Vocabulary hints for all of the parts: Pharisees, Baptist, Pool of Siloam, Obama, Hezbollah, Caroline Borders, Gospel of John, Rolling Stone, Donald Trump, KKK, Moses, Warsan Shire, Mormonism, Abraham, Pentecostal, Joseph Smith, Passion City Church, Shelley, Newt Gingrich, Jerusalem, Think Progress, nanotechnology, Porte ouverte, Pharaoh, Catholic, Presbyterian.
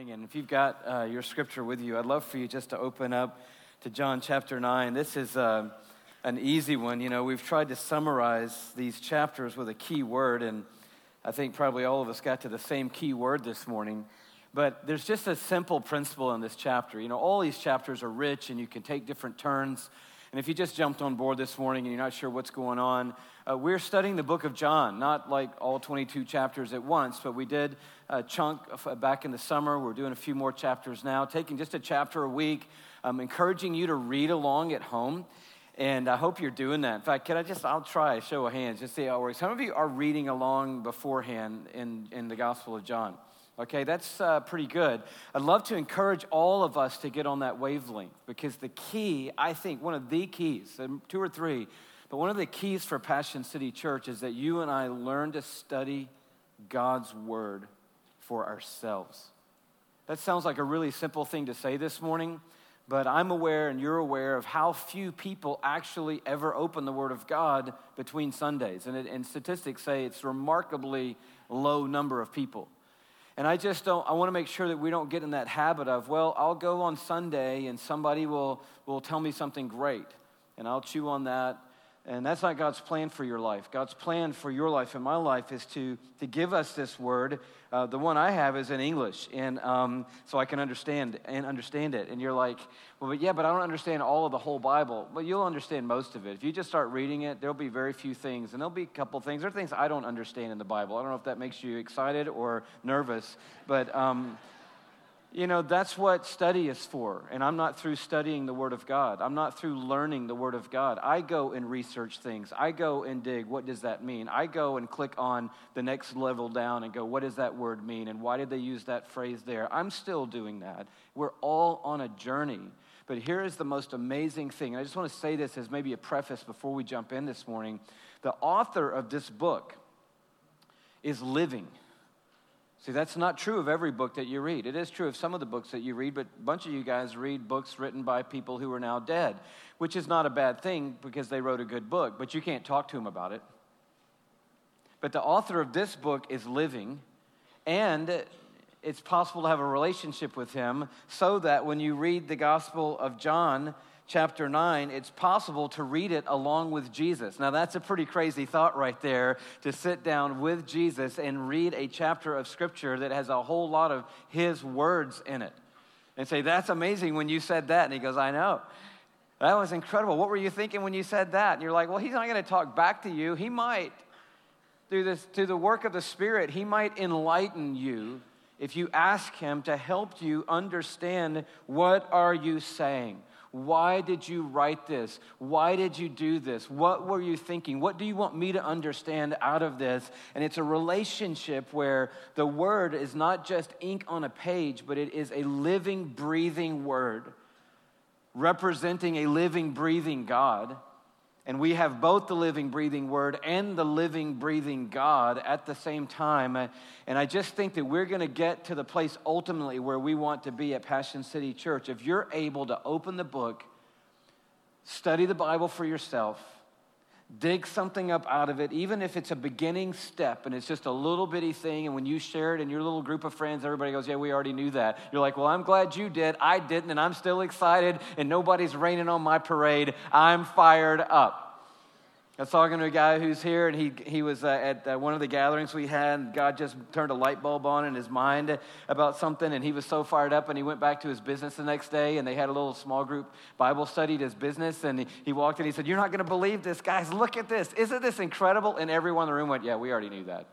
morning, and if you've got your scripture with you, I'd love for you just to open up to John chapter 9. This is an easy one. You know, we've tried to summarize these chapters with a key word, and I think probably all of us got to the same key word this morning, but there's just a simple principle in this chapter. You know, all these chapters are rich, and you can take different turns, and if you just jumped on board this morning and you're not sure what's going on, we're studying the book of John, not like all 22 chapters at once, but we did a chunk back in the summer. We're doing a few more chapters now, taking just a chapter a week, encouraging you to read along at home, and I hope you're doing that. In fact, I'll try a show of hands, just see how it works. Some of you are reading along beforehand in the Gospel of John. Okay, that's pretty good. I'd love to encourage all of us to get on that wavelength because the key, I think, one of the keys, two or three, but one of the keys for Passion City Church is that you and I learn to study God's Word for ourselves. That sounds like a really simple thing to say this morning, but I'm aware and you're aware of how few people actually ever open the Word of God between Sundays. And statistics say it's a remarkably low number of people. And I want to make sure that we don't get in that habit of, well, I'll go on Sunday and somebody will tell me something great, and I'll chew on that. And that's not God's plan for your life. God's plan for your life and my life is to give us this word. The one I have is in English, and so I can understand it. And you're like, well, but I don't understand all of the whole Bible. Well, you'll understand most of it. If you just start reading it, there'll be very few things, and there'll be a couple things. There are things I don't understand in the Bible. I don't know if that makes you excited or nervous, but you know, that's what study is for, and I'm not through studying the Word of God. I'm not through learning the Word of God. I go and research things. I go and dig, what does that mean? I go and click on the next level down and go, what does that word mean, and why did they use that phrase there? I'm still doing that. We're all on a journey, but here is the most amazing thing, and I just want to say this as maybe a preface before we jump in this morning. The author of this book is living. See, that's not true of every book that you read. It is true of some of the books that you read, but a bunch of you guys read books written by people who are now dead, which is not a bad thing because they wrote a good book, but you can't talk to them about it. But the author of this book is living, and it's possible to have a relationship with him so that when you read the Gospel of John, chapter 9, it's possible to read it along with Jesus. Now, that's a pretty crazy thought right there, to sit down with Jesus and read a chapter of Scripture that has a whole lot of his words in it and say, that's amazing when you said that. And he goes, I know. That was incredible. What were you thinking when you said that? And you're like, well, he's not going to talk back to you. He might, through the work of the Spirit, he might enlighten you if you ask him to help you understand what are you saying. Why did you write this? Why did you do this? What were you thinking? What do you want me to understand out of this? And it's a relationship where the word is not just ink on a page, but it is a living, breathing word representing a living, breathing God. And we have both the living, breathing Word and the living, breathing God at the same time. And I just think that we're going to get to the place ultimately where we want to be at Passion City Church. If you're able to open the book, study the Bible for yourself, dig something up out of it, even if it's a beginning step and it's just a little bitty thing, and when you share it in your little group of friends, everybody goes, yeah, we already knew that. You're like, well, I'm glad you did. I didn't, and I'm still excited, and nobody's raining on my parade. I'm fired up. I was talking to a guy who's here, and he was at one of the gatherings we had, and God just turned a light bulb on in his mind about something, and he was so fired up, and he went back to his business the next day, and they had a little small group Bible study to his business, and he walked in, he said, you're not going to believe this, guys, look at this, isn't this incredible? And everyone in the room went, yeah, we already knew that.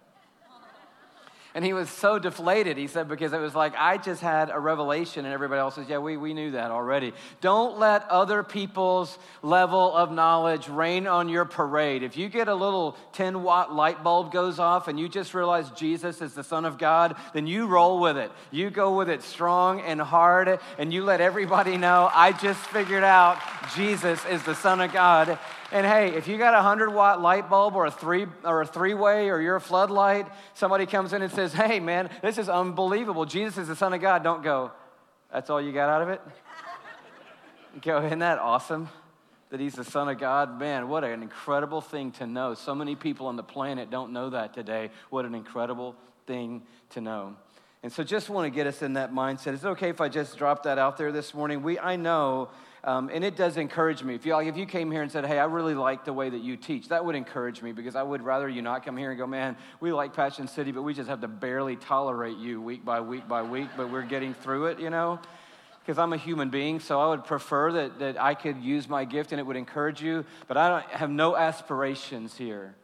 And he was so deflated, he said, because it was like, I just had a revelation, and everybody else says, yeah, we knew that already. Don't let other people's level of knowledge rain on your parade. If you get a little 10-watt light bulb goes off and you just realize Jesus is the Son of God, then you roll with it. You go with it strong and hard, and you let everybody know, I just figured out Jesus is the Son of God. And hey, if you got a 100-watt light bulb or a three-way or you're a floodlight, somebody comes in and says, hey, man, this is unbelievable. Jesus is the Son of God. Don't go, that's all you got out of it? Go, isn't that awesome that he's the Son of God? Man, what an incredible thing to know. So many people on the planet don't know that today. What an incredible thing to know. And so just want to get us in that mindset. Is it okay if I just drop that out there this morning? I know, and it does encourage me. If you came here and said, hey, I really like the way that you teach, that would encourage me, because I would rather you not come here and go, man, we like Passion City, but we just have to barely tolerate you week by week by week, but we're getting through it, you know? Because I'm a human being, so I would prefer that I could use my gift and it would encourage you, but I have no aspirations here.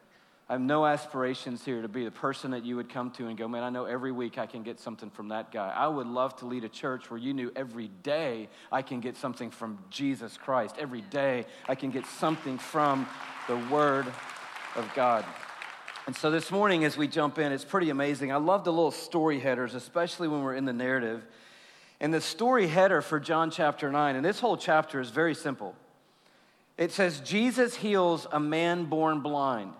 I have no aspirations here to be the person that you would come to and go, man, I know every week I can get something from that guy. I would love to lead a church where you knew every day I can get something from Jesus Christ. Every day I can get something from the Word of God. And so this morning as we jump in, it's pretty amazing. I love the little story headers, especially when we're in the narrative. And the story header for John chapter 9, and this whole chapter is very simple. It says, Jesus heals a man born blind.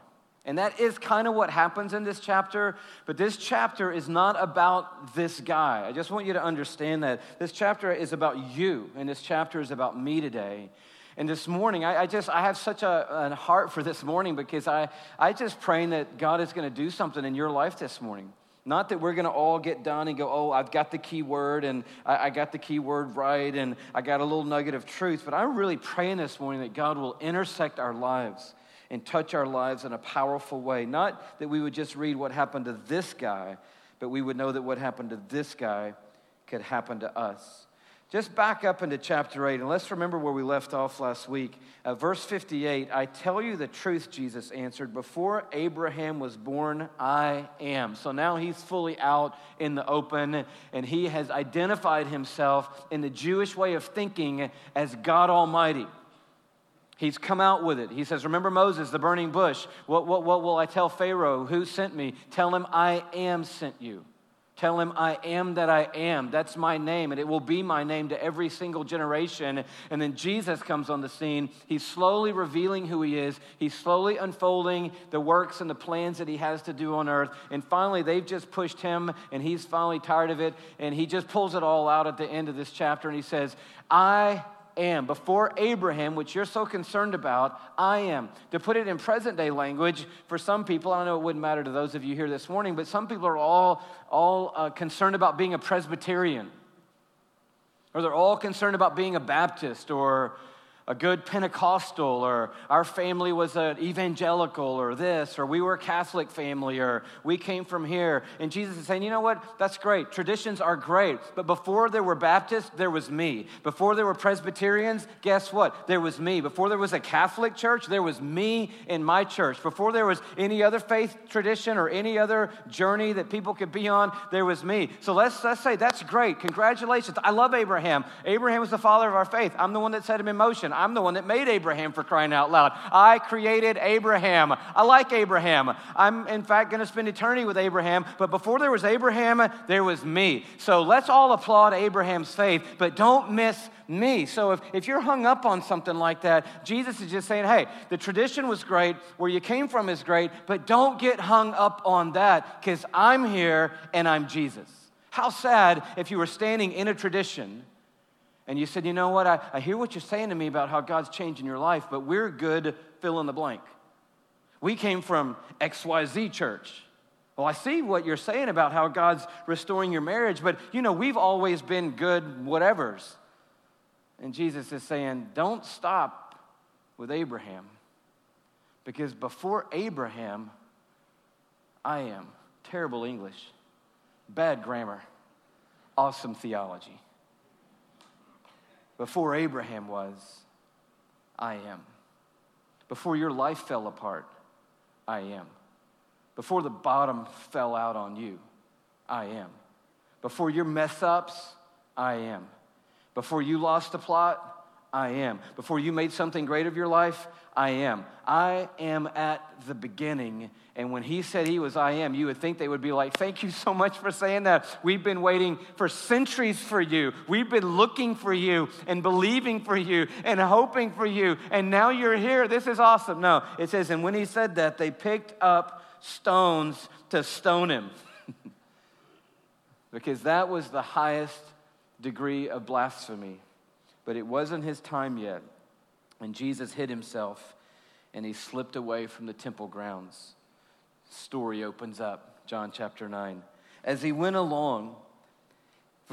And that is kind of what happens in this chapter, but this chapter is not about this guy. I just want you to understand that. This chapter is about you, and this chapter is about me today. And this morning, I have such a heart for this morning, because I just praying that God is going to do something in your life this morning. Not that we're going to all get done and go, oh, I've got the key word, and I got the key word right, and I got a little nugget of truth, but I'm really praying this morning that God will intersect our lives and touch our lives in a powerful way. Not that we would just read what happened to this guy, but we would know that what happened to this guy could happen to us. Just back up into chapter 8, and let's remember where we left off last week. Verse 58, I tell you the truth, Jesus answered, before Abraham was born, I am. So now he's fully out in the open, and he has identified himself in the Jewish way of thinking as God Almighty. He's come out with it. He says, remember Moses, the burning bush. What will I tell Pharaoh? Who sent me? Tell him I am sent you. Tell him, I am that I am. That's my name, and it will be my name to every single generation. And then Jesus comes on the scene. He's slowly revealing who he is. He's slowly unfolding the works and the plans that he has to do on earth. And finally, they've just pushed him, and he's finally tired of it. And he just pulls it all out at the end of this chapter, and he says, I am. Before Abraham, which you're so concerned about, I am. To put it in present day language, for some people, I know it wouldn't matter to those of you here this morning, but some people are all concerned about being a Presbyterian, or they're all concerned about being a Baptist, or a good Pentecostal, or our family was an evangelical, or this, or we were a Catholic family, or we came from here. And Jesus is saying, you know what? That's great. Traditions are great. But before there were Baptists, there was me. Before there were Presbyterians, guess what? There was me. Before there was a Catholic church, there was me in my church. Before there was any other faith tradition or any other journey that people could be on, there was me. So let's say that's great. Congratulations. I love Abraham. Abraham was the father of our faith. I'm the one that set him in motion. I'm the one that made Abraham, for crying out loud. I created Abraham. I like Abraham. I'm, in fact, going to spend eternity with Abraham. But before there was Abraham, there was me. So let's all applaud Abraham's faith, but don't miss me. So if you're hung up on something like that, Jesus is just saying, hey, the tradition was great. Where you came from is great, but don't get hung up on that, because I'm here and I'm Jesus. How sad if you were standing in a tradition and you said, you know what, I hear what you're saying to me about how God's changing your life, but we're good fill in the blank. We came from XYZ church. Well, I see what you're saying about how God's restoring your marriage, but, you know, we've always been good whatevers. And Jesus is saying, don't stop with Abraham, because before Abraham, I am. Terrible English, bad grammar, awesome theology. Before Abraham was, I am. Before your life fell apart, I am. Before the bottom fell out on you, I am. Before your mess ups, I am. Before you lost the plot, I am. Before you made something great of your life, I am. I am at the beginning. And when he said he was I am, you would think they would be like, thank you so much for saying that. We've been waiting for centuries for you. We've been looking for you and believing for you and hoping for you. And now you're here. This is awesome. No, it says, and when he said that, they picked up stones to stone him. Because that was the highest degree of blasphemy. But it wasn't his time yet. And Jesus hid himself, and he slipped away from the temple grounds. Story opens up, John chapter 9. As he went along,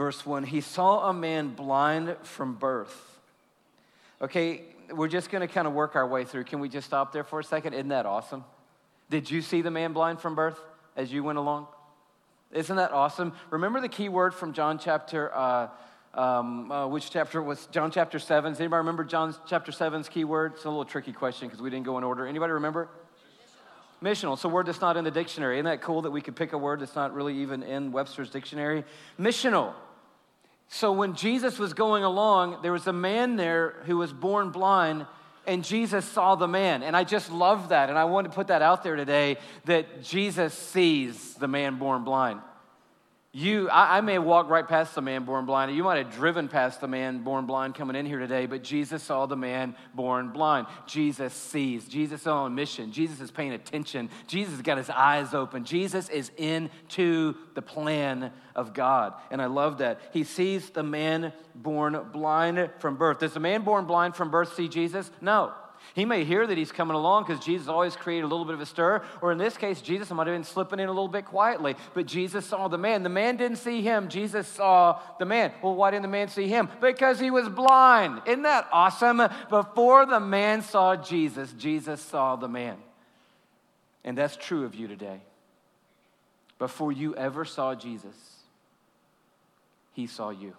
verse 1, he saw a man blind from birth. Okay, we're just going to kind of work our way through. Can we just stop there for a second? Isn't that awesome? Did you see the man blind from birth as you went along? Isn't that awesome? Remember the key word from John chapter, which chapter was John chapter 7? Does anybody remember John chapter 7's key word? It's a little tricky question because we didn't go in order. Anybody remember? Missional. It's a word that's not in the dictionary. Isn't that cool that we could pick a word that's not really even in Webster's dictionary? Missional. So when Jesus was going along, there was a man there who was born blind, and Jesus saw the man. And I just love that, and I want to put that out there today, that Jesus sees the man born blind. I may have walked right past the man born blind, or you might have driven past the man born blind coming in here today, but Jesus saw the man born blind. Jesus sees. Jesus is on a mission. Jesus is paying attention. Jesus has got his eyes open. Jesus is into the plan of God, and I love that. He sees the man born blind from birth. Does the man born blind from birth see Jesus? No. He may hear that he's coming along because Jesus always created a little bit of a stir, or in this case, Jesus might have been slipping in a little bit quietly, but Jesus saw the man. The man didn't see him. Jesus saw the man. Well, why didn't the man see him? Because he was blind. Isn't that awesome? Before the man saw Jesus, Jesus saw the man. And that's true of you today. Before you ever saw Jesus, he saw you.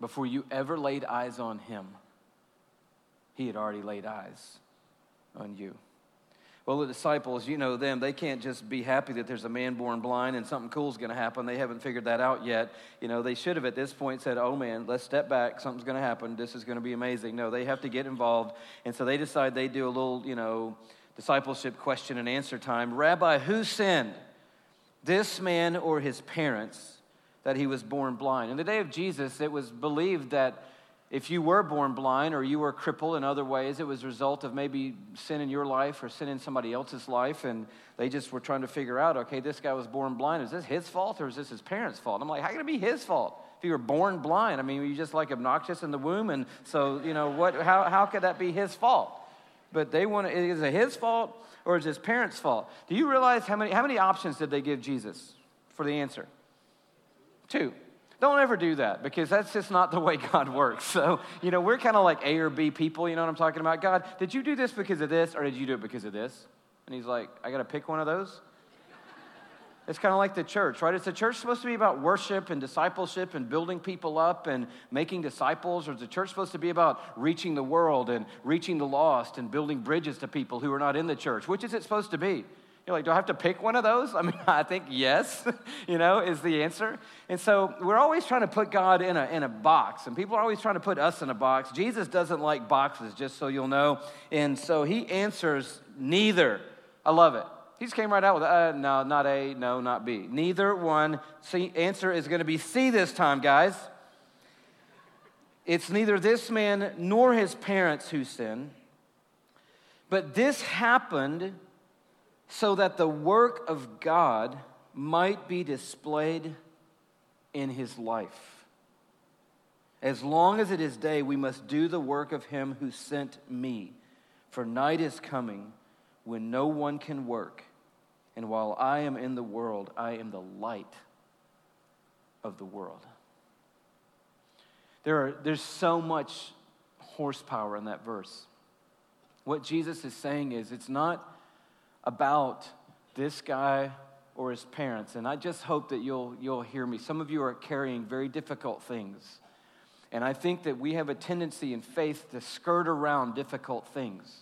Before you ever laid eyes on him, he had already laid eyes on you. Well, the disciples, you know them, they can't just be happy that there's a man born blind and something cool's going to happen. They haven't figured that out yet. You know, they should have at this point said, oh man, let's step back. Something's going to happen. This is going to be amazing. No, they have to get involved. And so they decide they do a little, discipleship question and answer time. Rabbi, who sinned, this man or his parents, that he was born blind? In the day of Jesus, it was believed that if you were born blind or you were crippled in other ways, it was a result of maybe sin in your life or sin in somebody else's life, and they just were trying to figure out, okay, this guy was born blind. Is this his fault or is this his parents' fault? I'm like, how can it be his fault if you were born blind? I mean, were you just like obnoxious in the womb? And so, how could that be his fault? But is it his fault or is his parents' fault? Do you realize how many options did they give Jesus for the answer? 2. Don't ever do that, because that's just not the way God works. So, we're kind of like A or B people, you know what I'm talking about? God, did you do this because of this, or did you do it because of this? And he's like, I got to pick one of those? It's kind of like the church, right? Is the church supposed to be about worship and discipleship and building people up and making disciples? Or is the church supposed to be about reaching the world and reaching the lost and building bridges to people who are not in the church? Which is it supposed to be? You're like, do I have to pick one of those? I mean, I think yes, is the answer. And so we're always trying to put God in a box, and people are always trying to put us in a box. Jesus doesn't like boxes, just so you'll know. And so he answers neither. I love it. He just came right out with, no, not A, no, not B. Neither one. See, answer is going to be C this time, guys. It's neither this man nor his parents who sin, but this happened so that the work of God might be displayed in his life. As long as it is day, we must do the work of him who sent me. For night is coming when no one can work. And while I am in the world, I am the light of the world. There's so much horsepower in that verse. What Jesus is saying is, it's not about this guy or his parents. And I just hope that you'll hear me. Some of you are carrying very difficult things. And I think that we have a tendency in faith to skirt around difficult things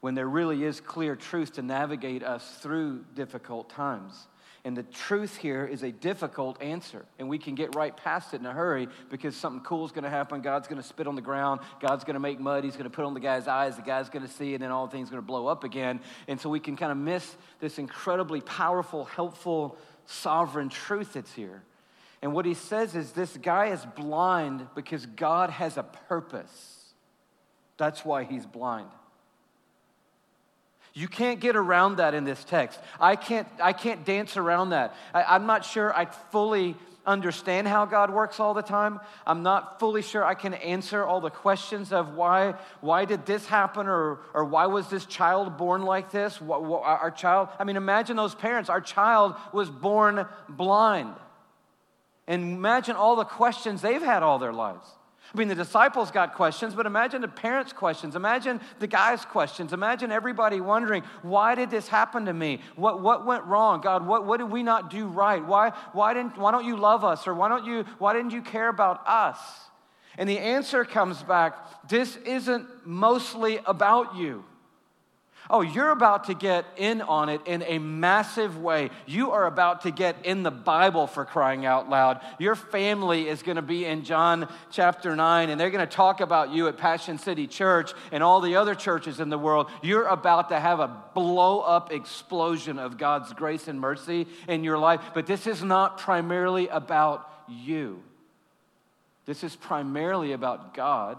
when there really is clear truth to navigate us through difficult times. And the truth here is a difficult answer. And we can get right past it in a hurry because something cool is going to happen. God's going to spit on the ground. God's going to make mud. He's going to put on the guy's eyes. The guy's going to see, and then all the things going to blow up again. And so we can kind of miss this incredibly powerful, helpful, sovereign truth that's here. And what he says is, this guy is blind because God has a purpose. That's why he's blind. You can't get around that in this text. I can't dance around that. I'm not sure I fully understand how God works all the time. I'm not fully sure I can answer all the questions of why did this happen, or why was this child born like this? Our child, imagine those parents. Our child was born blind. And imagine all the questions they've had all their lives. I mean, the disciples got questions, but imagine the parents' questions. Imagine the guys' questions. Imagine everybody wondering, why did this happen to me? What went wrong? God, what did we not do right? Why don't you love us? Or why didn't you care about us? And the answer comes back, this isn't mostly about you. Oh, you're about to get in on it in a massive way. You are about to get in the Bible, for crying out loud. Your family is going to be in John chapter 9, and they're going to talk about you at Passion City Church and all the other churches in the world. You're about to have a blow-up explosion of God's grace and mercy in your life. But this is not primarily about you. This is primarily about God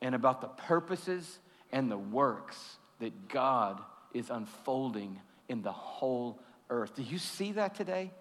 and about the purposes and the works that God is unfolding in the whole earth. Do you see that today?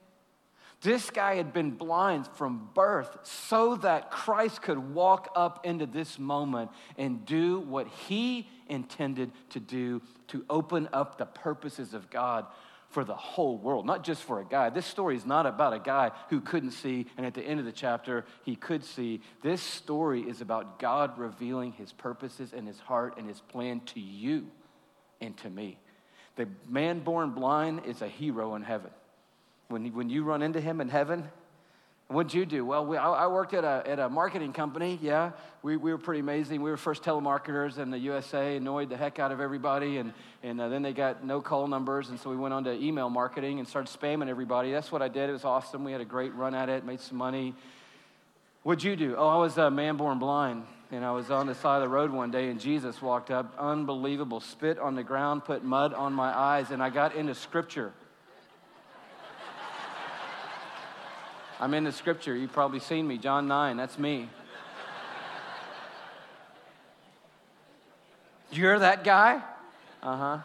This guy had been blind from birth so that Christ could walk up into this moment and do what he intended to do to open up the purposes of God for the whole world, not just for a guy. This story is not about a guy who couldn't see, and at the end of the chapter, he could see. This story is about God revealing his purposes and his heart and his plan to you and to me. The man born blind is a hero in heaven. When you run into him in heaven, what'd you do? Well, I worked at a marketing company, yeah. We were pretty amazing. We were first telemarketers in the USA, annoyed the heck out of everybody, and then they got no call numbers, and so we went on to email marketing and started spamming everybody. That's what I did. It was awesome. We had a great run at it, made some money. What'd you do? Oh, I was a man born blind, and I was on the side of the road one day, and Jesus walked up, unbelievable, spit on the ground, put mud on my eyes, and I got into Scripture. I'm in the Scripture. You've probably seen me. John 9, that's me. You're that guy? Uh-huh.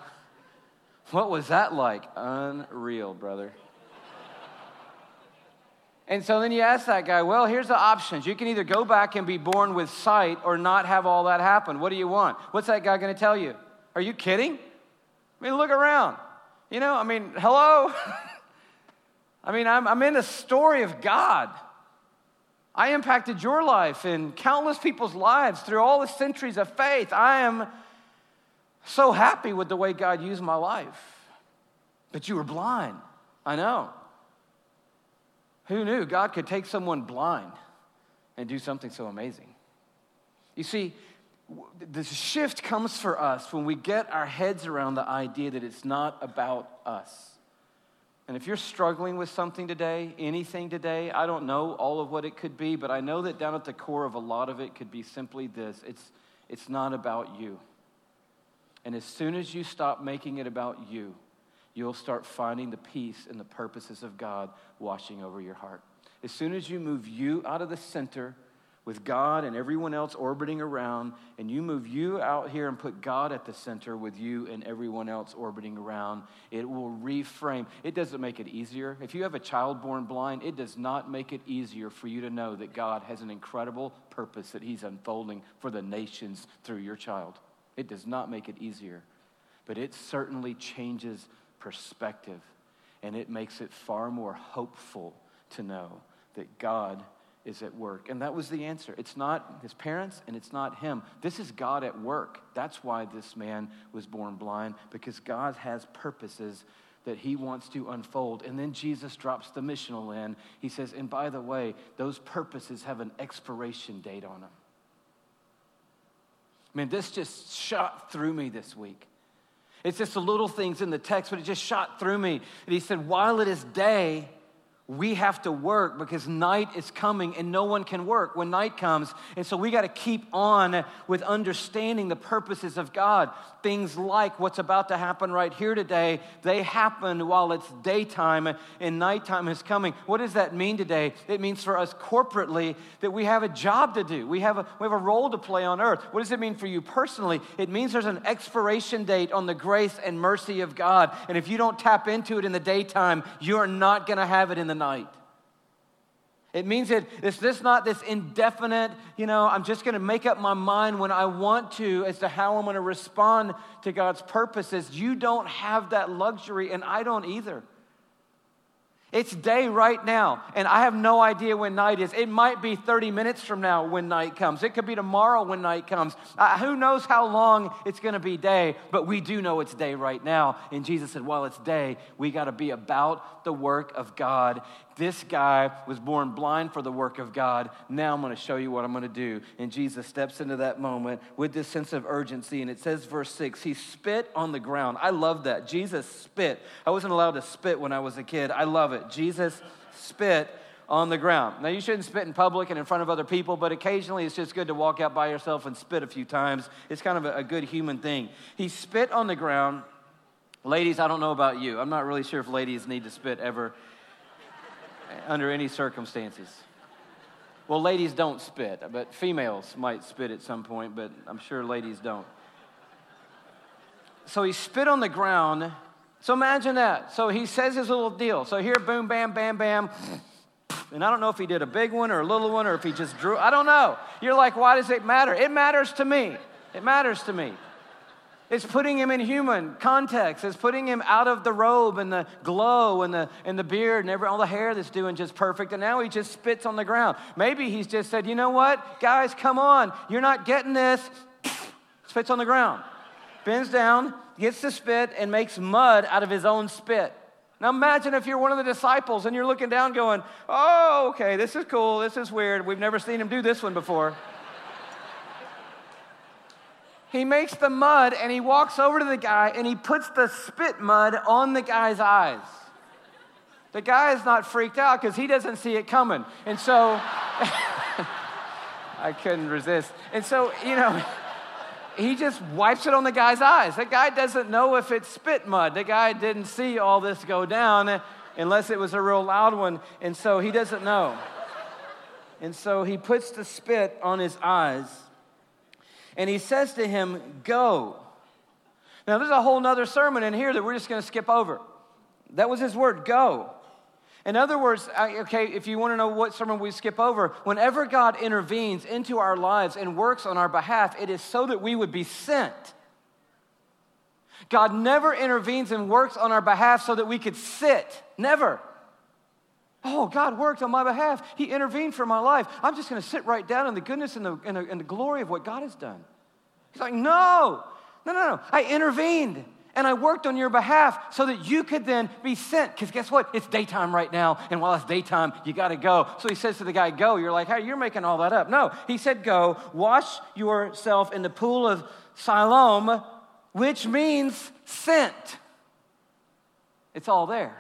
What was that like? Unreal, brother. And so then you ask that guy, well, here's the options. You can either go back and be born with sight or not have all that happen. What do you want? What's that guy going to tell you? Are you kidding? I mean, look around. You know, I mean, hello? I mean, I'm in the story of God. I impacted your life and countless people's lives through all the centuries of faith. I am so happy with the way God used my life. But you were blind. I know. Who knew God could take someone blind and do something so amazing? You see, the shift comes for us when we get our heads around the idea that it's not about us. And if you're struggling with something today, anything today, I don't know all of what it could be, but I know that down at the core of a lot of it could be simply this. It's not about you. And as soon as you stop making it about you, you'll start finding the peace and the purposes of God washing over your heart. As soon as you move you out of the center with God and everyone else orbiting around, and you move you out here and put God at the center with you and everyone else orbiting around, it will reframe. It doesn't make it easier. If you have a child born blind, it does not make it easier for you to know that God has an incredible purpose that he's unfolding for the nations through your child. It does not make it easier, but it certainly changes perspective, and it makes it far more hopeful to know that God is at work. And that was the answer. It's not his parents and it's not him. This is God at work. That's why this man was born blind, because God has purposes that he wants to unfold. And then Jesus drops the missional in. He says, and by the way, those purposes have an expiration date on them. Man, this just shot through me this week. It's just the little things in the text, but it just shot through me. And he said, while it is day, we have to work because night is coming and no one can work when night comes. And so we got to keep on with understanding the purposes of God. Things like what's about to happen right here today, they happen while it's daytime and nighttime is coming. What does that mean today? It means for us corporately that we have a job to do. We have a role to play on earth. What does it mean for you personally? It means there's an expiration date on the grace and mercy of God. And if you don't tap into it in the daytime, you're not going to have it in the night. It means that it's not this indefinite, you know, I'm just going to make up my mind when I want to as to how I'm going to respond to God's purposes. You don't have that luxury, and I don't either. It's day right now, and I have no idea when night is. It might be 30 minutes from now when night comes. It could be tomorrow when night comes. Who knows how long it's going to be day, but we do know it's day right now. And Jesus said, while it's day, we got to be about the work of God. This guy was born blind for the work of God. Now I'm going to show you what I'm going to do. And Jesus steps into that moment with this sense of urgency, and it says, verse 6, he spit on the ground. I love that. Jesus spit. I wasn't allowed to spit when I was a kid. I love it. Jesus spit on the ground. Now, you shouldn't spit in public and in front of other people, but occasionally it's just good to walk out by yourself and spit a few times. It's kind of a good human thing. He spit on the ground. Ladies, I don't know about you. I'm not really sure if ladies need to spit ever under any circumstances. Well, ladies don't spit, but females might spit at some point, but I'm sure ladies don't. So he spit on the ground. So imagine that. So he says his little deal. So here, boom, bam, bam, bam. And I don't know if he did a big one or a little one or if he just drew. I don't know. You're like, why does it matter? It matters to me. It matters to me. It's putting him in human context. It's putting him out of the robe and the glow and the beard and all the hair that's doing just perfect. And now he just spits on the ground. Maybe he's just said, you know what? Guys, come on. You're not getting this. Spits on the ground. Bends down, gets the spit, and makes mud out of his own spit. Now imagine if you're one of the disciples and you're looking down going, oh, okay, this is cool, this is weird, we've never seen him do this one before. He makes the mud, and he walks over to the guy, and he puts the spit mud on the guy's eyes. The guy is not freaked out because he doesn't see it coming. And so, I couldn't resist. And so, he just wipes it on the guy's eyes. That guy doesn't know if it's spit mud. The guy didn't see all this go down unless it was a real loud one, and so he doesn't know. And so he puts the spit on his eyes, and he says to him, go. Now, there's a whole nother sermon in here that we're just going to skip over. That was his word, go. In other words, if you want to know what sermon we skip over, whenever God intervenes into our lives and works on our behalf, it is so that we would be sent. God never intervenes and works on our behalf so that we could sit. Never. Oh, God worked on my behalf. He intervened for my life. I'm just going to sit right down in the goodness and the glory of what God has done. He's like, no. I intervened. And I worked on your behalf so that you could then be sent. Because guess what? It's daytime right now. And while it's daytime, you got to go. So he says to the guy, go. You're like, hey, you're making all that up. No, he said, go. Wash yourself in the pool of Siloam, which means sent. It's all there.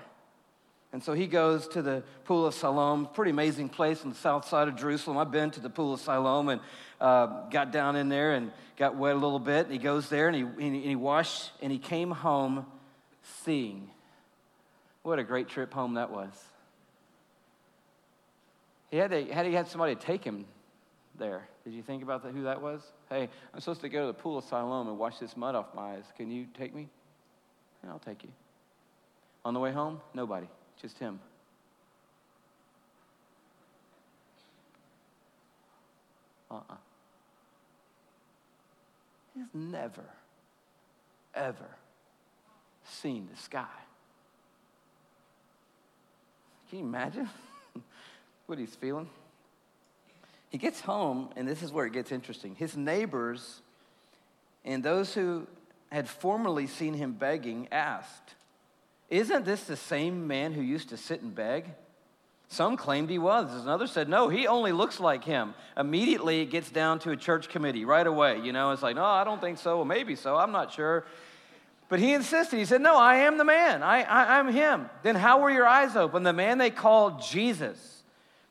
And so he goes to the Pool of Siloam, pretty amazing place on the south side of Jerusalem. I've been to the Pool of Siloam and got down in there and got wet a little bit. And he goes there and he washed and he came home seeing. What a great trip home that was. He had somebody take him there. Did you think about who that was? Hey, I'm supposed to go to the Pool of Siloam and wash this mud off my eyes. Can you take me? And I'll take you. On the way home, nobody. Just him. He's never, ever seen the sky. Can you imagine what he's feeling? He gets home, and this is where it gets interesting. His neighbors and those who had formerly seen him begging asked, isn't this the same man who used to sit and beg? Some claimed he was. Another said, no, he only looks like him. Immediately, it gets down to a church committee right away. It's like, no, I don't think so. Well, maybe so. I'm not sure. But he insisted. He said, no, I am the man. I'm him. Then how were your eyes open? The man they called Jesus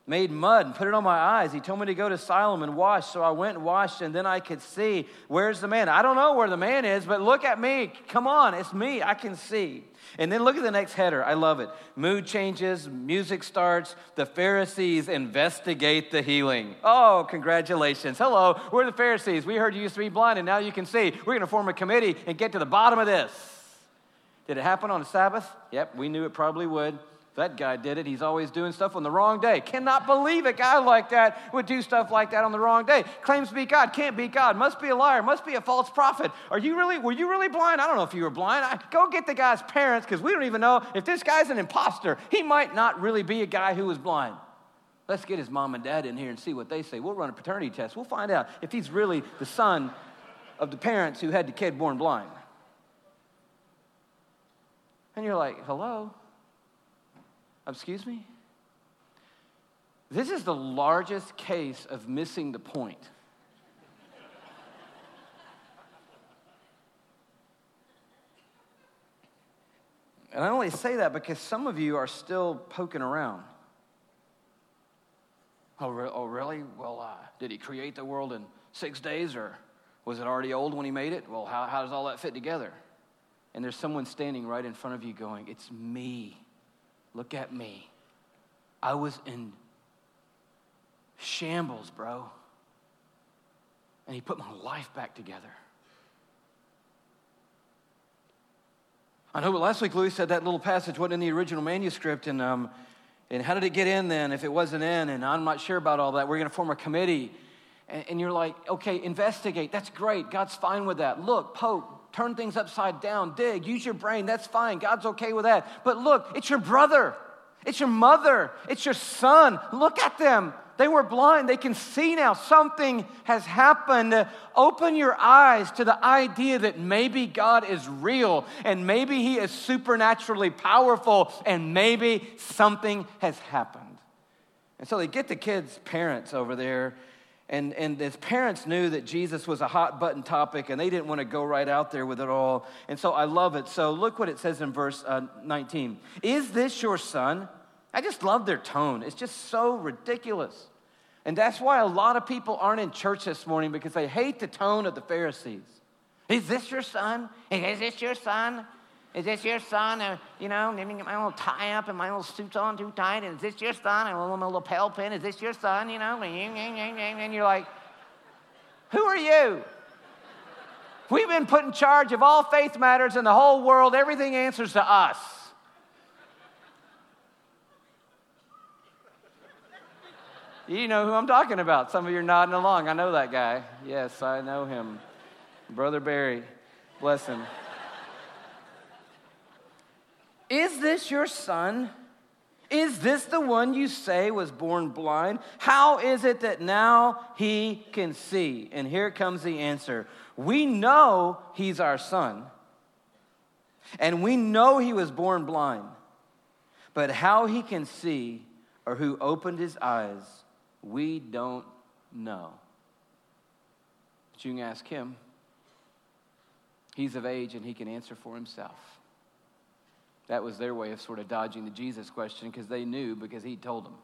made mud and put it on my eyes. He told me to go to Siloam and wash, so I went and washed, and then I could see. Where's the man? I don't know where the man is, but look at me. Come on, it's me. I can see. And then look at the next header. I love it. Mood changes, music starts, the Pharisees investigate the healing. Oh, congratulations. Hello, we're the Pharisees. We heard you used to be blind, and now you can see. We're going to form a committee and get to the bottom of this. Did it happen on a Sabbath? Yep, we knew it probably would. that guy did it. He's always doing stuff on the wrong day. Cannot believe a guy like that would do stuff like that on the wrong day. Claims to be God, can't be God, must be a liar, must be a false prophet. Were you really blind? I don't know if you were blind. Go get the guy's parents, because we don't even know if this guy's an imposter. He might not really be a guy who was blind. Let's get his mom and dad in here and see what they say. We'll run a paternity test. We'll find out if he's really the son of the parents who had the kid born blind. And you're like, hello? Excuse me? This is the largest case of missing the point. And I only say that because some of you are still poking around. Oh, really? Well, did he create the world in 6 days, or was it already old when he made it? Well, how does all that fit together? And there's someone standing right in front of you going, it's me. Look at me. I was in shambles, bro. And he put my life back together. I know, but last week Louis said that little passage wasn't in the original manuscript, and how did it get in then if it wasn't in? And I'm not sure about all that. We're going to form a committee. And you're like, okay, investigate. That's great. God's fine with that. Look, poke, turn things upside down, dig, use your brain. That's fine. God's okay with that. But look, it's your brother. It's your mother. It's your son. Look at them. They were blind. They can see now. Something has happened. Open your eyes to the idea that maybe God is real, and maybe he is supernaturally powerful, and maybe something has happened. And so they get the kid's parents over there, and his parents knew that Jesus was a hot-button topic, and they didn't want to go right out there with it all. And so I love it. So look what it says in verse 19. Is this your son? I just love their tone. It's just so ridiculous. And that's why a lot of people aren't in church this morning, because they hate the tone of the Pharisees. Is this your son? Is this your son? Is this your son? You know, let me get my little tie up and my little suit's on too tight. And is this your son? And my little lapel pin. Is this your son? You know, and you're like, who are you? We've been put in charge of all faith matters in the whole world. Everything answers to us. You know who I'm talking about. Some of you are nodding along. I know that guy. Yes, I know him. Brother Barry. Bless him. Is this your son? Is this the one you say was born blind? How is it that now he can see? And here comes the answer. We know he's our son, and we know he was born blind, but how he can see or who opened his eyes, we don't know. But you can ask him. He's of age and he can answer for himself. That was their way of sort of dodging the Jesus question, because they knew, because he told them.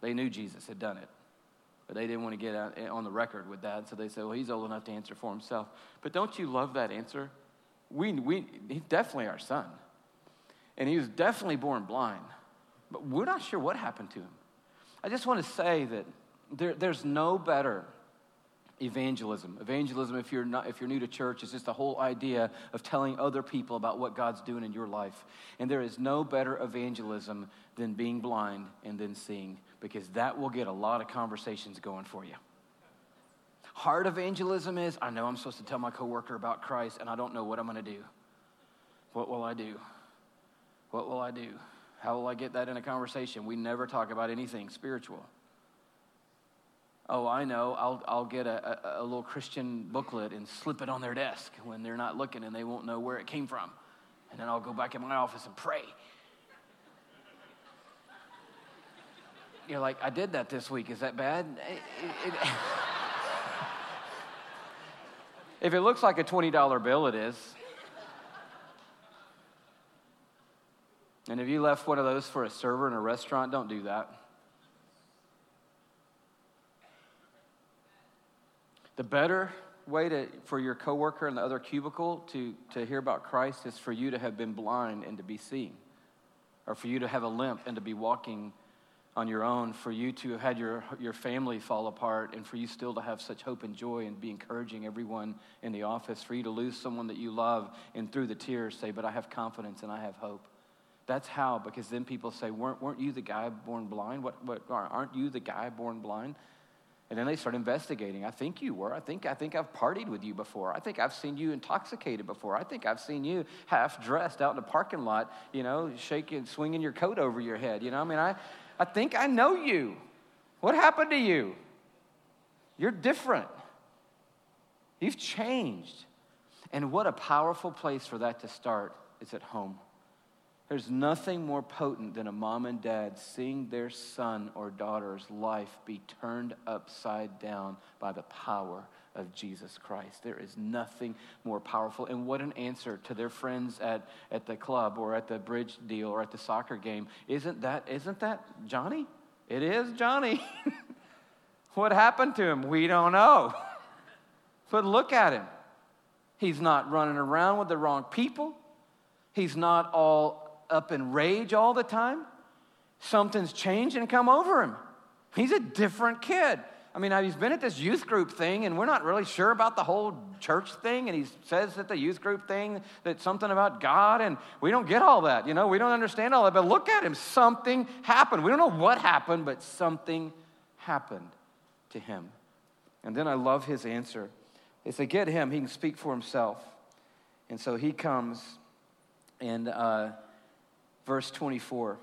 They knew Jesus had done it. But they didn't want to get out on the record with that, so they said, well, he's old enough to answer for himself. But don't you love that answer? He's definitely our son. And he was definitely born blind. But we're not sure what happened to him. I just want to say that there's no better evangelism. Evangelism, if you're new to church, is just the whole idea of telling other people about what God's doing in your life. And there is no better evangelism than being blind and then seeing, because that will get a lot of conversations going for you. Hard evangelism is, I know I'm supposed to tell my coworker about Christ, and I don't know what I'm going to do. What will I do? What will I do? How will I get that in a conversation? We never talk about anything spiritual. Oh, I know, I'll get a little Christian booklet and slip it on their desk when they're not looking and they won't know where it came from. And then I'll go back in my office and pray. You're like, I did that this week. Is that bad? If it looks like a $20 bill, it is. And if you left one of those for a server in a restaurant, don't do that. The better way for your coworker in the other cubicle to hear about Christ is for you to have been blind and to be seeing, or for you to have a limp and to be walking on your own, for you to have had your family fall apart, and for you still to have such hope and joy and be encouraging everyone in the office, for you to lose someone that you love and through the tears say, but I have confidence and I have hope. That's how, because then people say, weren't you the guy born blind? Aren't you the guy born blind? And then they start investigating. I think you were. I think I've partied with you before. I think I've seen you intoxicated before. I think I've seen you half dressed out in a parking lot, you know, shaking, swinging your coat over your head. You know, I mean, I think I know you. What happened to you? You're different. You've changed. And what a powerful place for that to start is at home. There's nothing more potent than a mom and dad seeing their son or daughter's life be turned upside down by the power of Jesus Christ. There is nothing more powerful. And what an answer to their friends at the club or at the bridge deal or at the soccer game. Isn't that Johnny? It is Johnny. What happened to him? We don't know. But look at him. He's not running around with the wrong people. He's not all up in rage all the time. Something's changed and come over him. He's a different kid. I mean, he's been at this youth group thing, and we're not really sure about the whole church thing, and he says that the youth group thing, that something about God, and we don't get all that, you know, we don't understand all that, but look at him, something happened. We don't know what happened, but something happened to him. And then I love his answer. They say, get him, he can speak for himself. And so he comes, and verse 24,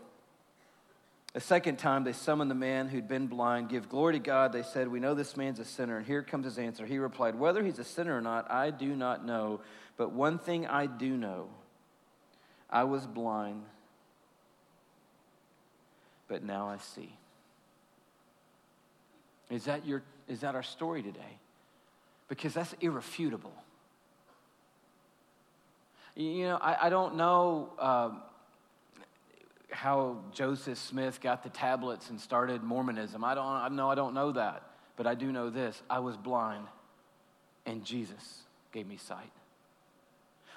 a second time they summoned the man who'd been blind. Give glory to God, they said. We know this man's a sinner. And here comes his answer. He replied, whether he's a sinner or not, I do not know. But one thing I do know, I was blind, but now I see. Is that our story today? Because that's irrefutable. You know, I don't know how Joseph Smith got the tablets and started Mormonism. I don't know that, but I do know this. I was blind, and Jesus gave me sight.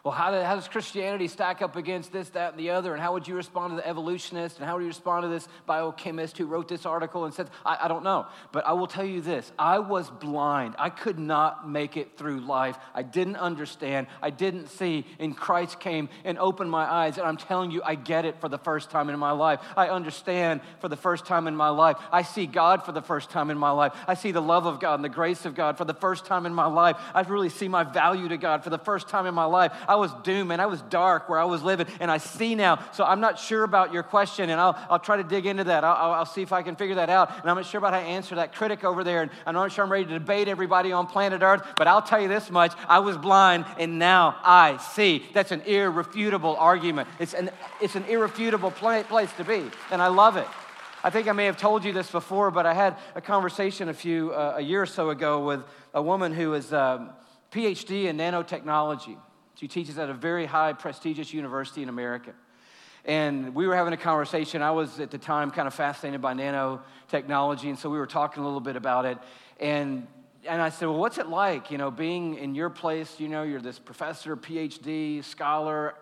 Well, how does Christianity stack up against this, that, and the other? And how would you respond to the evolutionist? And how would you respond to this biochemist who wrote this article and said, I don't know. But I will tell you this. I was blind. I could not make it through life. I didn't understand. I didn't see. And Christ came and opened my eyes. And I'm telling you, I get it for the first time in my life. I understand for the first time in my life. I see God for the first time in my life. I see the love of God and the grace of God for the first time in my life. I really see my value to God for the first time in my life. I was doomed, and I was dark where I was living, and I see now. So I'm not sure about your question, and I'll try to dig into that. I'll see if I can figure that out, and I'm not sure about how to answer that critic over there, and I'm not sure I'm ready to debate everybody on planet Earth, but I'll tell you this much. I was blind, and now I see. That's an irrefutable argument. It's an irrefutable place to be, and I love it. I think I may have told you this before, but I had a conversation a year or so ago with a woman who is a PhD in nanotechnology. She teaches at a very high, prestigious university in America. And we were having a conversation. I was, at the time, kind of fascinated by nanotechnology, and so we were talking a little bit about it. And I said, well, what's it like, you know, being in your place, you know, you're this professor, PhD, scholar,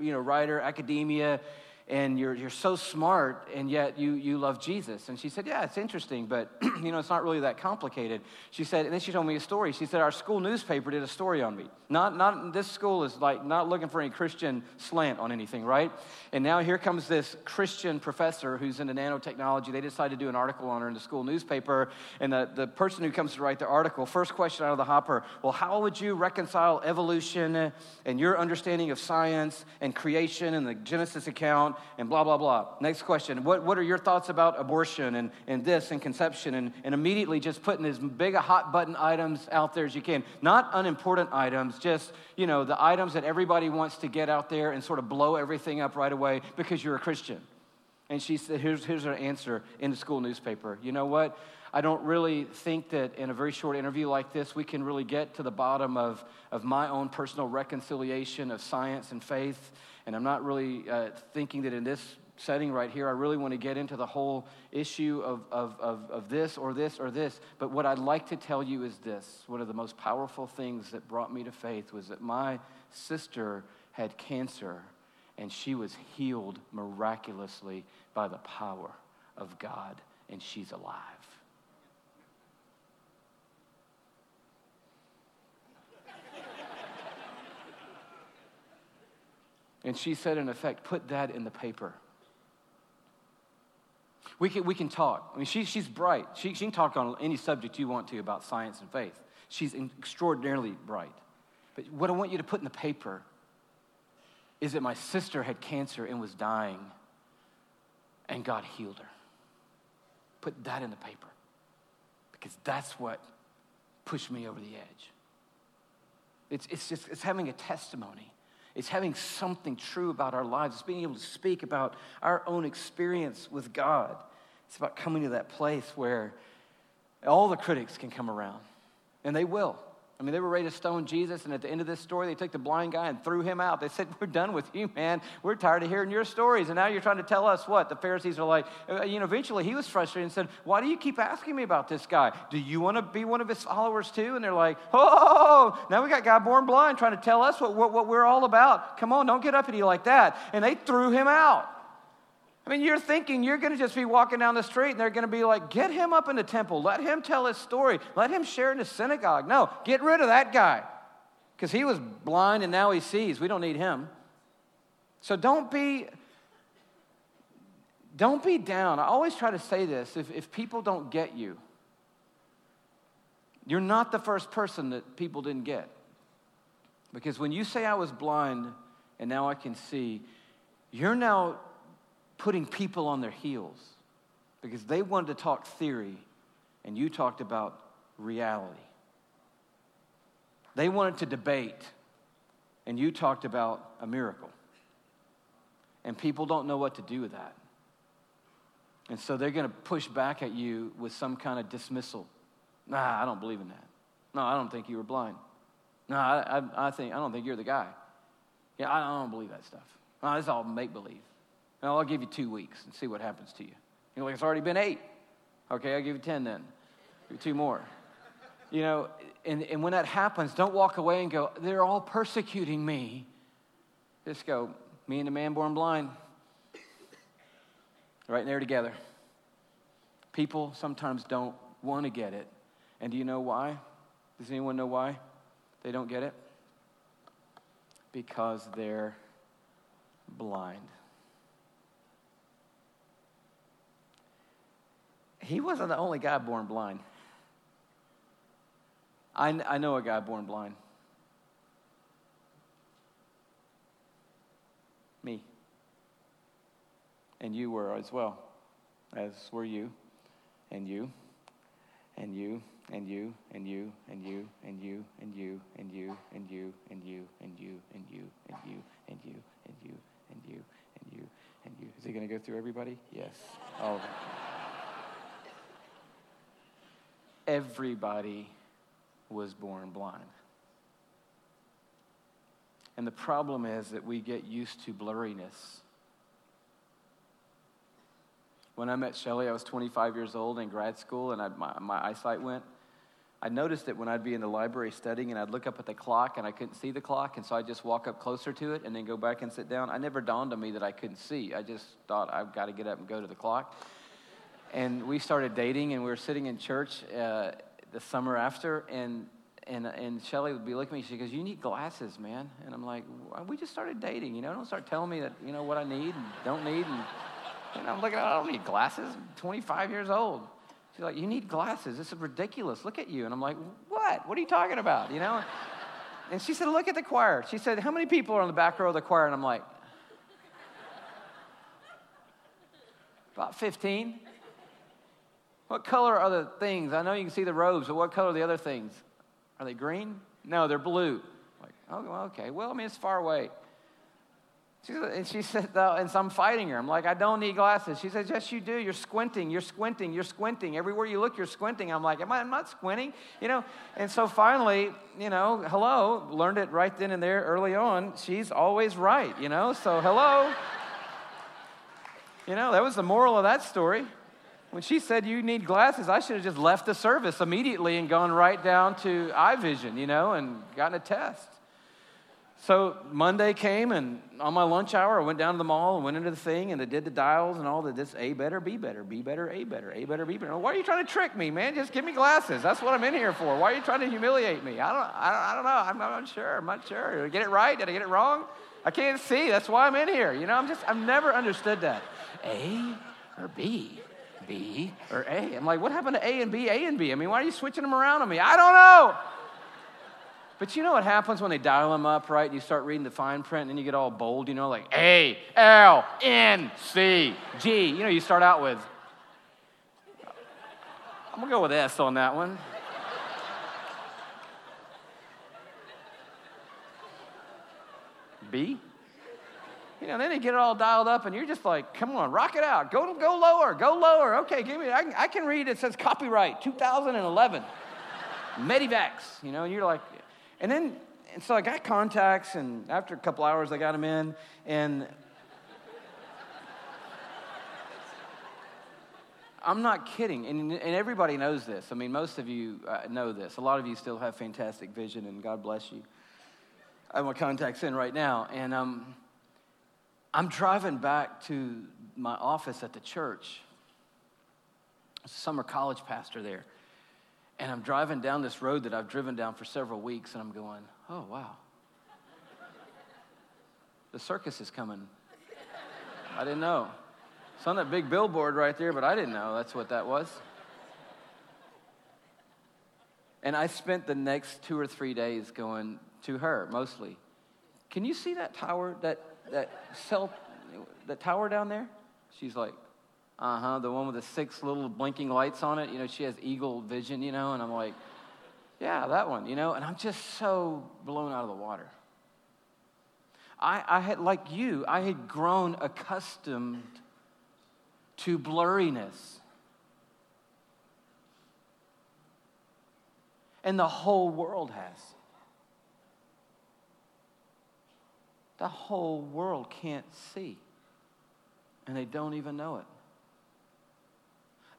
you know, writer, academia, and you're so smart, and yet you love Jesus. And she said, yeah, it's interesting, but, you know, it's not really that complicated. She said, and then she told me a story. She said, our school newspaper did a story on me. Not this school is, like, not looking for any Christian slant on anything, right? And now here comes this Christian professor who's into nanotechnology. They decided to do an article on her in the school newspaper, and the person who comes to write the article, first question out of the hopper, well, how would you reconcile evolution and your understanding of science and creation and the Genesis account? And blah, blah, blah. Next question. What are your thoughts about abortion and this and conception? And immediately just putting as big a hot button items out there as you can. Not unimportant items, just, you know, the items that everybody wants to get out there and sort of blow everything up right away because you're a Christian. And she said, here's her answer in the school newspaper. You know what? I don't really think that in a very short interview like this, we can really get to the bottom of my own personal reconciliation of science and faith. And I'm not really thinking that in this setting right here, I really want to get into the whole issue of this or this or this. But what I'd like to tell you is this. One of the most powerful things that brought me to faith was that my sister had cancer, and she was healed miraculously by the power of God, and she's alive. And she said, in effect, put that in the paper. We can talk. I mean, she's bright. She can talk on any subject you want to about science and faith. She's extraordinarily bright. But what I want you to put in the paper is that my sister had cancer and was dying, and God healed her. Put that in the paper, because that's what pushed me over the edge. It's having a testimony. It's having something true about our lives. It's being able to speak about our own experience with God. It's about coming to that place where all the critics can come around, and they will. I mean, they were ready to stone Jesus, and at the end of this story, they took the blind guy and threw him out. They said, we're done with you, man. We're tired of hearing your stories, and now you're trying to tell us what? The Pharisees are like, you know, eventually he was frustrated and said, why do you keep asking me about this guy? Do you want to be one of his followers too? And they're like, oh, now we got a guy born blind trying to tell us what we're all about. Come on, don't get up at you like that. And they threw him out. I mean, you're thinking you're going to just be walking down the street and they're going to be like, get him up in the temple. Let him tell his story. Let him share in the synagogue. No, get rid of that guy because he was blind and now he sees. We don't need him. So don't be down. I always try to say this. If people don't get you, you're not the first person that people didn't get. Because when you say I was blind and now I can see, you're now putting people on their heels because they wanted to talk theory and you talked about reality. They wanted to debate and you talked about a miracle. And people don't know what to do with that. And so they're going to push back at you with some kind of dismissal. Nah, I don't believe in that. No, I don't think you were blind. No, I don't think you're the guy. Yeah, I don't believe that stuff. No, it's all make-believe. No, I'll give you 2 weeks and see what happens to you. You're like, it's already been 8. Okay, I'll give you 10 then. Give you 2 more. You know, and when that happens, don't walk away and go, they're all persecuting me. Just go, me and the man born blind. Right there together. People sometimes don't want to get it. And do you know why? Does anyone know why they don't get it? Because they're blind. He wasn't the only guy born blind. I know a guy born blind. Me. And you were as well, as were you, and you, and you, and you, and you, and you, and you, and you, and you, and you, and you, and you, and you, and you, and you, and you, and you, and you, and you. Is he going to go through everybody? Yes. All of them. Everybody was born blind. And the problem is that we get used to blurriness. When I met Shelley, I was 25 years old in grad school, and my eyesight went. I noticed that when I'd be in the library studying, and I'd look up at the clock, and I couldn't see the clock, and so I'd just walk up closer to it and then go back and sit down. It never dawned on me that I couldn't see. I just thought, I've got to get up and go to the clock. And we started dating, and we were sitting in church the summer after, and Shelley would be looking at me. She goes, "You need glasses, man." And I'm like, "We just started dating, you know. Don't start telling me that you know what I need and don't need." And I'm looking, "I don't need glasses. I'm 25 years old." She's like, "You need glasses. This is ridiculous. Look at you." And I'm like, "What? What are you talking about? You know?" And she said, "Look at the choir." She said, "How many people are on the back row of the choir?" And I'm like, "About 15." What color are the things? I know you can see the robes, but what color are the other things? Are they green? No, they're blue. Like, oh, okay. Well, I mean, it's far away. She said, and so I'm fighting her. I'm like, I don't need glasses. She says, yes, you do. You're squinting. You're squinting. You're squinting. Everywhere you look, you're squinting. I'm like, I'm not squinting, you know. And so finally, you know, hello, learned it right then and there early on. She's always right, you know. So hello, you know, that was the moral of that story. When she said you need glasses, I should have just left the service immediately and gone right down to eye vision, you know, and gotten a test. So Monday came, and on my lunch hour, I went down to the mall and went into the thing, and they did the dials and all the this A better, B better, B better, A better, A better, B better. Why are you trying to trick me, man? Just give me glasses. That's what I'm in here for. Why are you trying to humiliate me? I don't know. I'm not sure. Did I get it right? Did I get it wrong? I can't see. That's why I'm in here. You know, I've never understood that. A or B? B or A? I'm like, what happened to A and B, A and B? I mean, why are you switching them around on me? I don't know. But you know what happens when they dial them up, right? And you start reading the fine print, and then you get all bold, you know, like A, L, N, C, G. You know, you start out with, I'm going to go with S on that one. B. You know, then they get it all dialed up, and you're just like, come on, rock it out. Go lower. Okay, give me, I can read it says copyright, 2011, Medivax, you know, and you're like, and so I got contacts, and after a couple hours, I got them in, and I'm not kidding, and everybody knows this. I mean, most of you know this. A lot of you still have fantastic vision, and God bless you. I have my contacts in right now, and I'm driving back to my office at the church. I was a summer college pastor there, and I'm driving down this road that I've driven down for several weeks, and I'm going, oh, wow. The circus is coming. I didn't know. It's on that big billboard right there, but I didn't know that's what that was. And I spent the next 2 or 3 days going to her, mostly. Can you see that tower, that tower down there? She's like, uh-huh, the one with the 6 little blinking lights on it. You know, she has eagle vision, you know, and I'm like, yeah, that one, you know, and I'm just so blown out of the water. I had grown accustomed to blurriness. And the whole world has. The whole world can't see, and they don't even know it.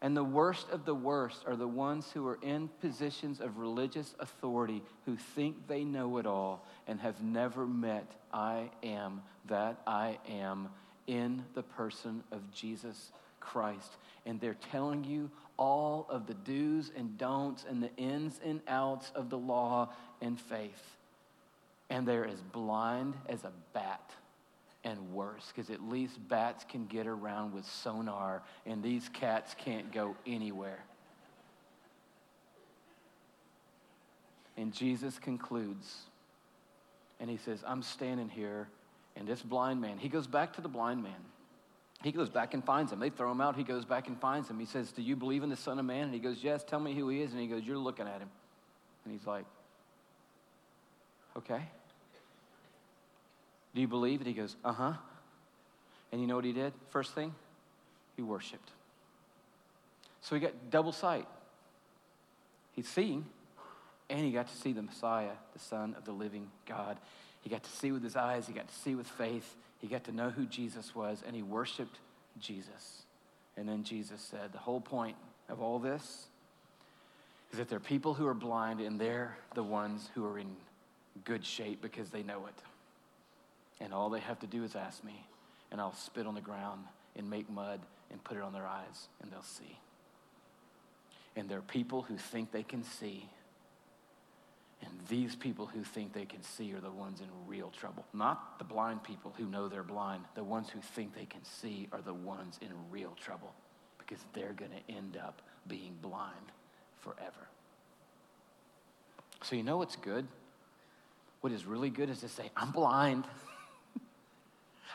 And the worst of the worst are the ones who are in positions of religious authority who think they know it all and have never met I am that I am in the person of Jesus Christ. And they're telling you all of the do's and don'ts and the ins and outs of the law and faith. And they're as blind as a bat and worse, because at least bats can get around with sonar, and these cats can't go anywhere. And Jesus concludes, and he says, I'm standing here, and this blind man, he goes back to the blind man. He goes back and finds him. They throw him out. He goes back and finds him. He says, do you believe in the Son of Man? And he goes, yes, tell me who he is. And he goes, you're looking at him. And he's like, okay. Do you believe? And he goes, uh-huh. And you know what he did? First thing, he worshiped. So he got double sight. He's seeing, and he got to see the Messiah, the Son of the living God. He got to see with his eyes. He got to see with faith. He got to know who Jesus was, and he worshiped Jesus. And then Jesus said, the whole point of all this is that there are people who are blind, and they're the ones who are in good shape because they know it. And all they have to do is ask me, and I'll spit on the ground and make mud and put it on their eyes, and they'll see. And there are people who think they can see. And these people who think they can see are the ones in real trouble. Not the blind people who know they're blind. The ones who think they can see are the ones in real trouble, because they're going to end up being blind forever. So you know what's good? What is really good is to say, I'm blind.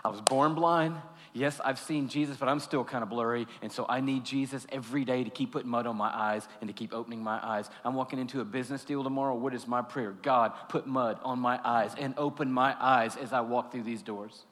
I was born blind. Yes, I've seen Jesus, but I'm still kind of blurry. And so I need Jesus every day to keep putting mud on my eyes and to keep opening my eyes. I'm walking into a business deal tomorrow. What is my prayer? God, put mud on my eyes and open my eyes as I walk through these doors.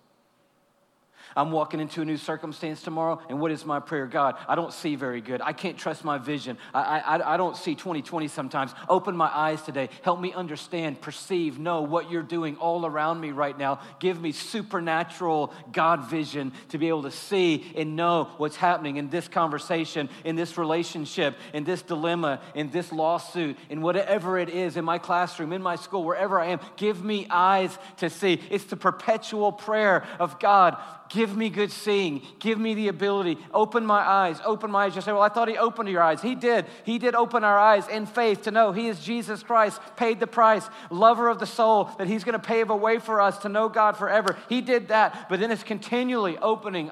I'm walking into a new circumstance tomorrow, and what is my prayer? God, I don't see very good. I can't trust my vision. I don't see 20/20 sometimes. Open my eyes today. Help me understand, perceive, know what you're doing all around me right now. Give me supernatural God vision to be able to see and know what's happening in this conversation, in this relationship, in this dilemma, in this lawsuit, in whatever it is, in my classroom, in my school, wherever I am. Give me eyes to see. It's the perpetual prayer of God. Give me good seeing. Give me the ability. Open my eyes. Open my eyes. You say, well, I thought he opened your eyes. He did. He did open our eyes in faith to know he is Jesus Christ, paid the price, lover of the soul, that he's going to pave a way for us to know God forever. He did that. But then it's continually opening.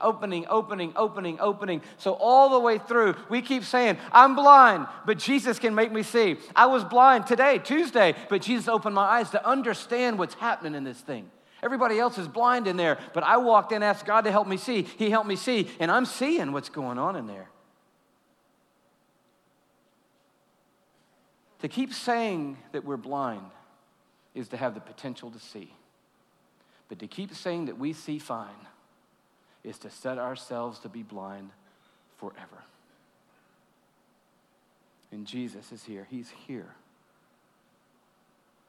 So all the way through, we keep saying, I'm blind, but Jesus can make me see. I was blind today, Tuesday, but Jesus opened my eyes to understand what's happening in this thing. Everybody else is blind in there, but I walked in, asked God to help me see. He helped me see, and I'm seeing what's going on in there. To keep saying that we're blind is to have the potential to see. But to keep saying that we see fine is to set ourselves to be blind forever. And Jesus is here. He's here.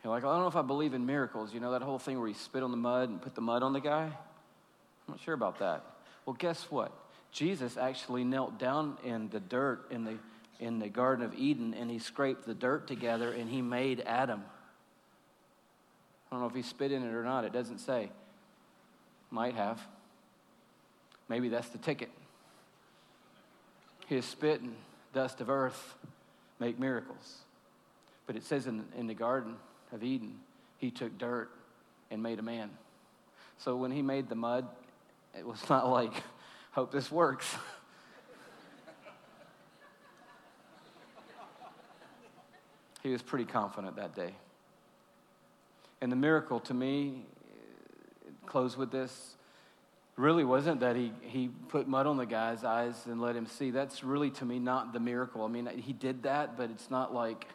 You're like, I don't know if I believe in miracles. You know, that whole thing where he spit on the mud and put the mud on the guy? I'm not sure about that. Well, guess what? Jesus actually knelt down in the dirt in the Garden of Eden, and he scraped the dirt together, and he made Adam. I don't know if he spit in it or not. It doesn't say. Might have. Maybe that's the ticket. His spit and dust of earth make miracles. But it says in the Garden of Eden, he took dirt and made a man. So when he made the mud, it was not like, hope this works. He was pretty confident that day. And the miracle to me, close with this, really wasn't that he put mud on the guy's eyes and let him see. That's really, to me, not the miracle. I mean, he did that, but it's not like,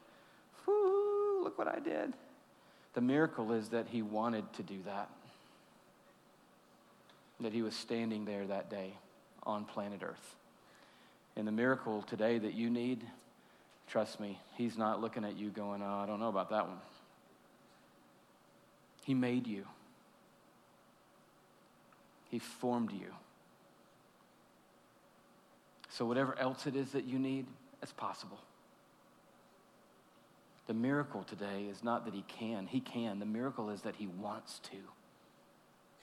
whoo, look what I did. The miracle is that he wanted to do that, that he was standing there that day on planet Earth. And the miracle today that you need, trust me, he's not looking at you going, oh, I don't know about that one. He made you. He formed you. So whatever else it is that you need, it's possible. The miracle today is not that he can, the miracle is that he wants to.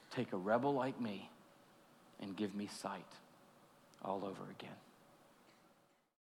Take a rebel like me and give me sight all over again.